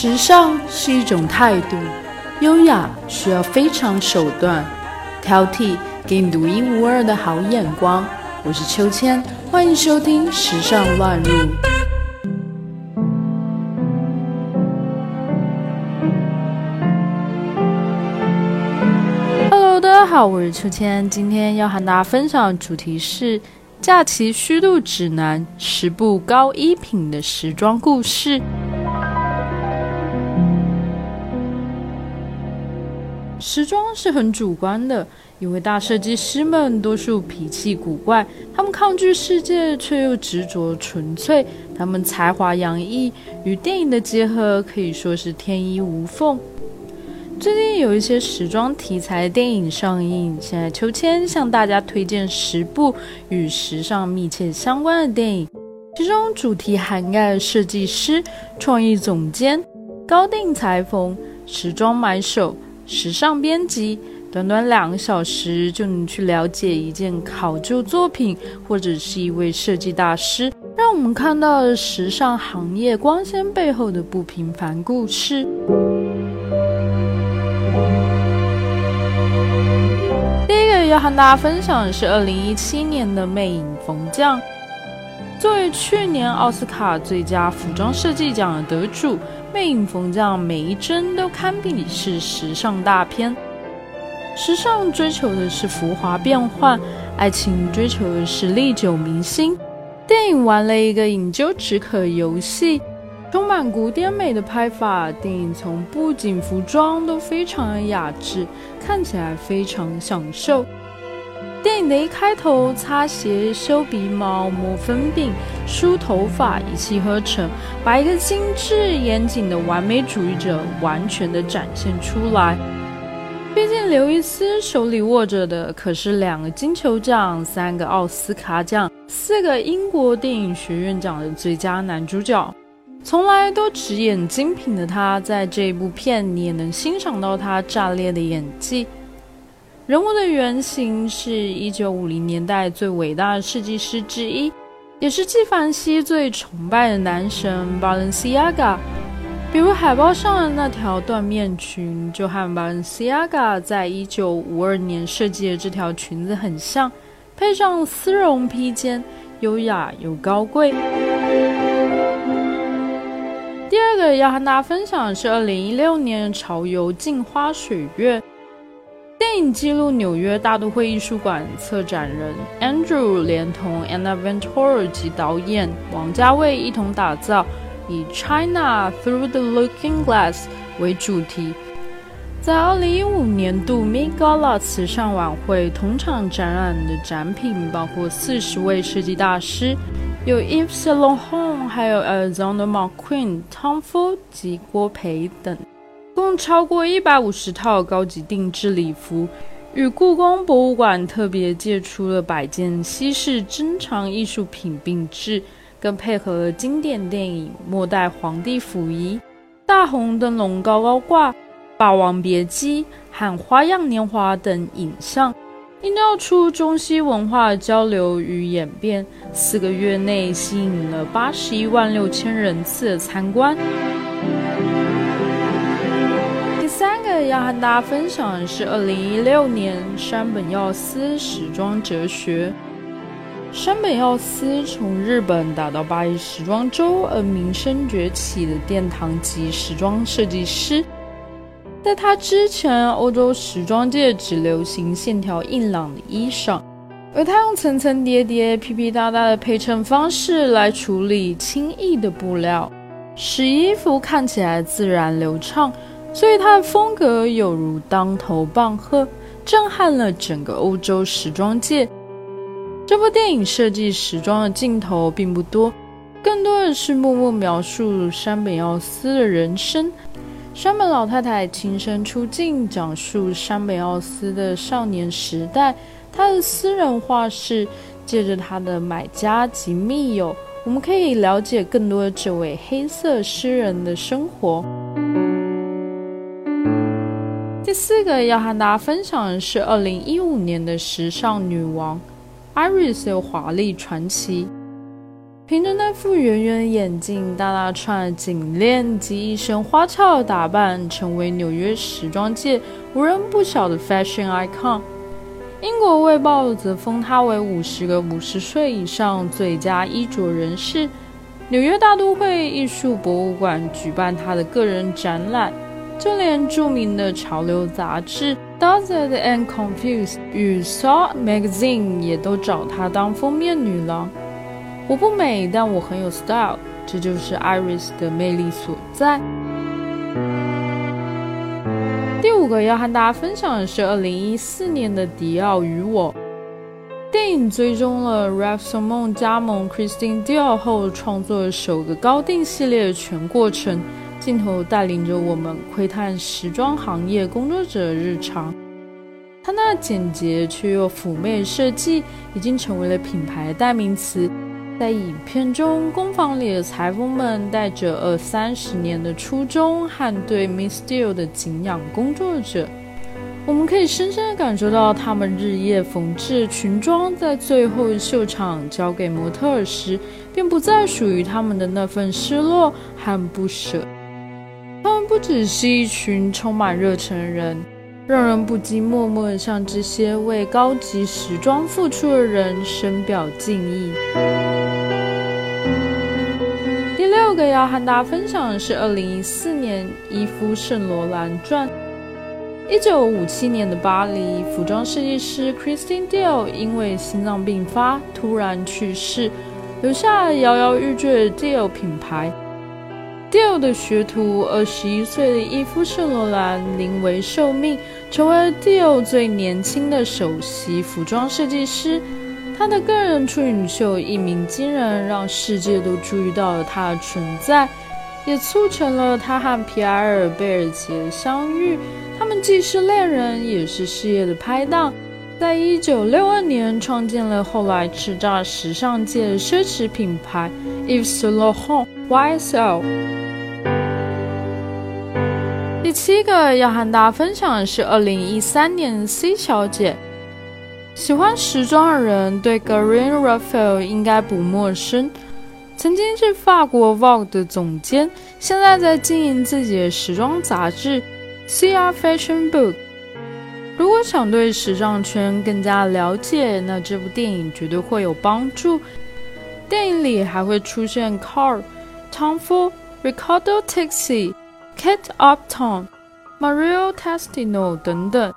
时尚是一种态度，优雅需要非常手段，挑剔给你独一无二的好眼光。我是秋千，欢迎收听时尚乱入。Hello， 大家好，我是秋千，今天要和大家分享的主题是假期虚度指南，10部高衣品的时装故事。时装是很主观的，因为大设计师们多数脾气古怪，他们抗拒世界却又执着纯粹，他们才华洋溢，与电影的结合可以说是天衣无缝。最近有一些时装题材的电影上映，现在秋千向大家推荐10部与时尚密切相关的电影，其中主题涵盖设计师、创意总监、高定裁缝、时装买手、时尚编辑，短短2个小时就能去了解一件考究作品或者是一位设计大师，让我们看到了时尚行业光鲜背后的不平凡故事。第一个要和大家分享的是2017年的魅影缝匠。作为去年奥斯卡最佳服装设计奖的得主，魅影缝匠每一帧都堪比是时尚大片。时尚追求的是浮华变幻，爱情追求的是历久弥新，电影玩了一个饮鸩止渴游戏，充满古典美的拍法，电影从布景服装都非常的雅致，看起来非常享受。电影的一开头，擦鞋、修鼻毛、抹粉饼、梳头发一气呵成，把一个精致严谨的完美主义者完全的展现出来。毕竟刘易斯手里握着的可是2个金球奖、3个奥斯卡奖、4个英国电影学院奖的最佳男主角，从来都只演精品的他，在这一部片你也能欣赏到他炸裂的演技。人物的原型是1950年代最伟大的设计师之一，也是纪梵希最崇拜的男神 Balenciaga。 比如海报上的那条缎面裙，就和 Balenciaga 在1952年设计的这条裙子很像，配上丝绒披肩，优雅又高贵。第二个要和大家分享的是2016年潮游镜花水月。电影记录纽约大都会艺术馆策展人 Andrew 连同 Anna Ventura 及导演王家卫一同打造以 China Through the Looking Glass 为主题，在2015年度 Met Gala 慈善晚会同场展览的展品包括40位设计大师，有 Yves Saint Laurent 还有 Alexander McQueen、 Tom Ford 及郭培等，共超过150套高级定制礼服，与故宫博物馆特别借出了100件西式珍藏艺术品并置，更配合了经典电影《末代皇帝溥仪》、《大红灯笼高高挂》、《霸王别姬》和《花样年华》等影像，映照出中西文化的交流与演变。4个月内吸引了81.6万人次的参观。要和大家分享的是2016年山本耀司时装哲学。山本耀司从日本打到巴黎时装周而名声崛起的殿堂级时装设计师，在他之前欧洲时装界只流行线条硬朗的衣裳，而他用层层叠叠屁屁大大的配衬方式来处理轻易的布料，使衣服看起来自然流畅，所以他的风格有如当头棒喝，震撼了整个欧洲时装界。这部电影设计时装的镜头并不多，更多的是默默描述山本耀司的人生。山本老太太亲身出镜，讲述山本耀司的少年时代，他的私人画室，借着他的买家及密友，我们可以了解更多这位黑色诗人的生活。第4个要和大家分享的是2015年的时尚女王 Iris 的华丽传奇。平着那副圆圆眼镜、大大串颈链及一身花俏的打扮，成为纽约时装界无人不晓的 fashion icon。英国《卫报》则封她为50个50岁以上最佳衣着人士。纽约大都会艺术博物馆举办她的个人展览，就连著名的潮流杂志《Dazed and Confused》与《Saw Magazine》也都找她当封面女郎。我不美，但我很有 style， 这就是 Iris 的魅力所在。第五个要和大家分享的是2014年的迪奥与我。电影追踪了 Raf Simons 加盟 Christine Dior 后创作的首个高定系列的全过程，镜头带领着我们窥探时装行业工作者的日常。它那简洁却又妩媚的设计已经成为了品牌的代名词。在影片中，工坊里的裁缝们带着20-30年的初衷和对 Miss Dior 的敬仰工作者，我们可以深深地感受到他们日夜缝制裙装，在最后的秀场交给模特儿时，便不再属于他们的那份失落和不舍。他们不只是一群充满热忱的人，让人不禁默默地向这些为高级时装付出的人深表敬意。这个要和大家分享的是2014年伊夫圣罗兰传。1957年的巴黎，服装设计师 Christine Dior 因为心脏病发突然去世，留下摇摇欲坠的 Dior 品牌。Dior 的学徒21岁的伊夫圣罗兰临危受命，成为了 Dior 最年轻的首席服装设计师。她的个人处女秀一鸣惊人，让世界都注意到了她的存在，也促成了她和皮埃尔·贝尔杰的相遇。他们既是恋人，也是事业的拍档，在1962年创建了后来叱咤时尚界的奢侈品牌 Yves Saint Laurent YSL。 第七个要和大家分享的是2013年的 C 小姐。喜欢时装的人对 Garine Raphael 应该不陌生，曾经是法国 Vogue 的总监，现在在经营自己的时装杂志 CR Fashion Book。 如果想对时尚圈更加了解，那这部电影绝对会有帮助。电影里还会出现 Karl、Tom Ford、Riccardo Tisci、Kate Upton、Mario Testino 等等。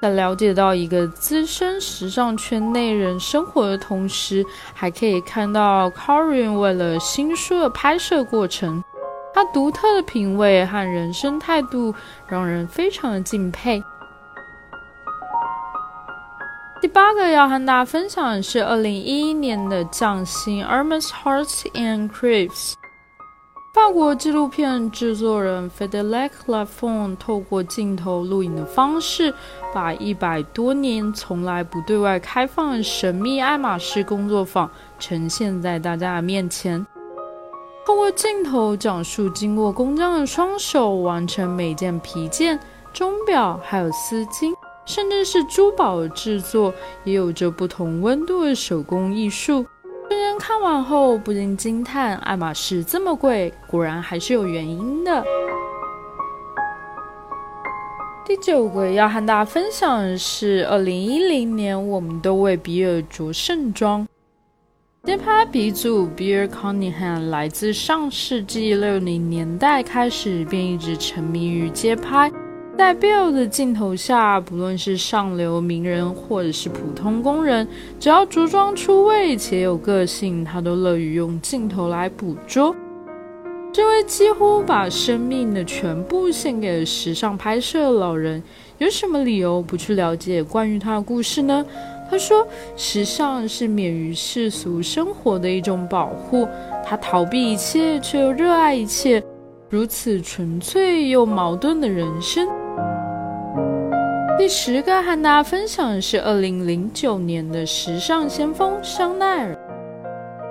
在了解到一个资深时尚圈内人生活的同时，还可以看到 Carin 为了新书的拍摄过程，她独特的品味和人生态度让人非常的敬佩。第八个要和大家分享的是2011年的匠心 Hermès Hearts and Crafts。法国纪录片制作人 Frédéric Lafon 透过镜头录影的方式，把100多年从来不对外开放的神秘爱马仕工作坊呈现在大家的面前。透过镜头讲述经过工匠的双手完成每件皮件、钟表还有丝巾，甚至是珠宝的制作，也有着不同温度的手工艺术。虽然看完后不禁惊叹，爱马仕这么贵，果然还是有原因的。第九个要和大家分享的是2010年我们都为比尔着盛装。街拍鼻祖比尔·康尼汉来自上世纪60年代开始便一直沉迷于街拍，在 Bill 的镜头下，不论是上流名人或者是普通工人，只要着装出位且有个性，他都乐于用镜头来捕捉。这位几乎把生命的全部献给了时尚拍摄的老人，有什么理由不去了解关于他的故事呢？他说，时尚是免于世俗生活的一种保护，他逃避一切却又热爱一切，如此纯粹又矛盾的人生。第十个和大家分享的是2009年的时尚先锋香奈儿。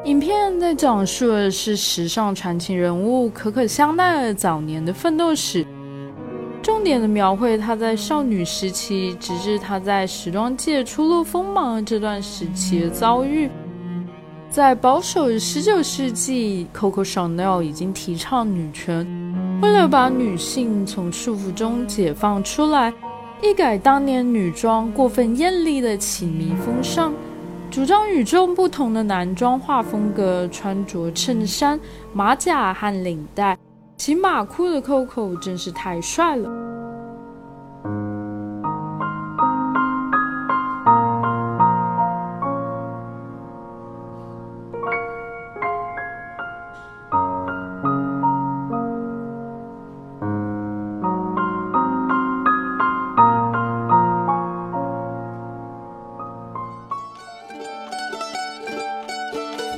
影片在讲述的是时尚传奇人物可可香奈儿早年的奋斗史，重点的描绘她在少女时期，直至她在时装界初露锋芒这段时期的遭遇。在保守19世纪 Coco Chanel 已经提倡女权，为了把女性从束缚中解放出来，一改当年女装过分艳丽的起迷风尚，主张与众不同的男装化风格，穿着衬衫、马甲和领带，骑马裤的 Coco 真是太帅了。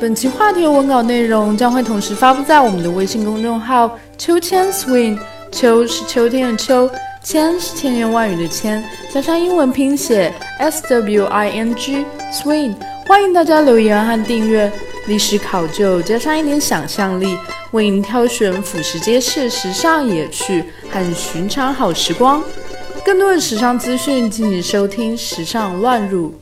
本期话题的文稿内容将会同时发布在我们的微信公众号秋千 swing， 秋是秋天的秋，千是千言万语的千，加上英文拼写 swing swing， 欢迎大家留言和订阅。历史考究加上一点想象力，为您挑选俯拾皆是时尚野趣和寻常好时光。更多的时尚资讯，敬请收听时尚乱入。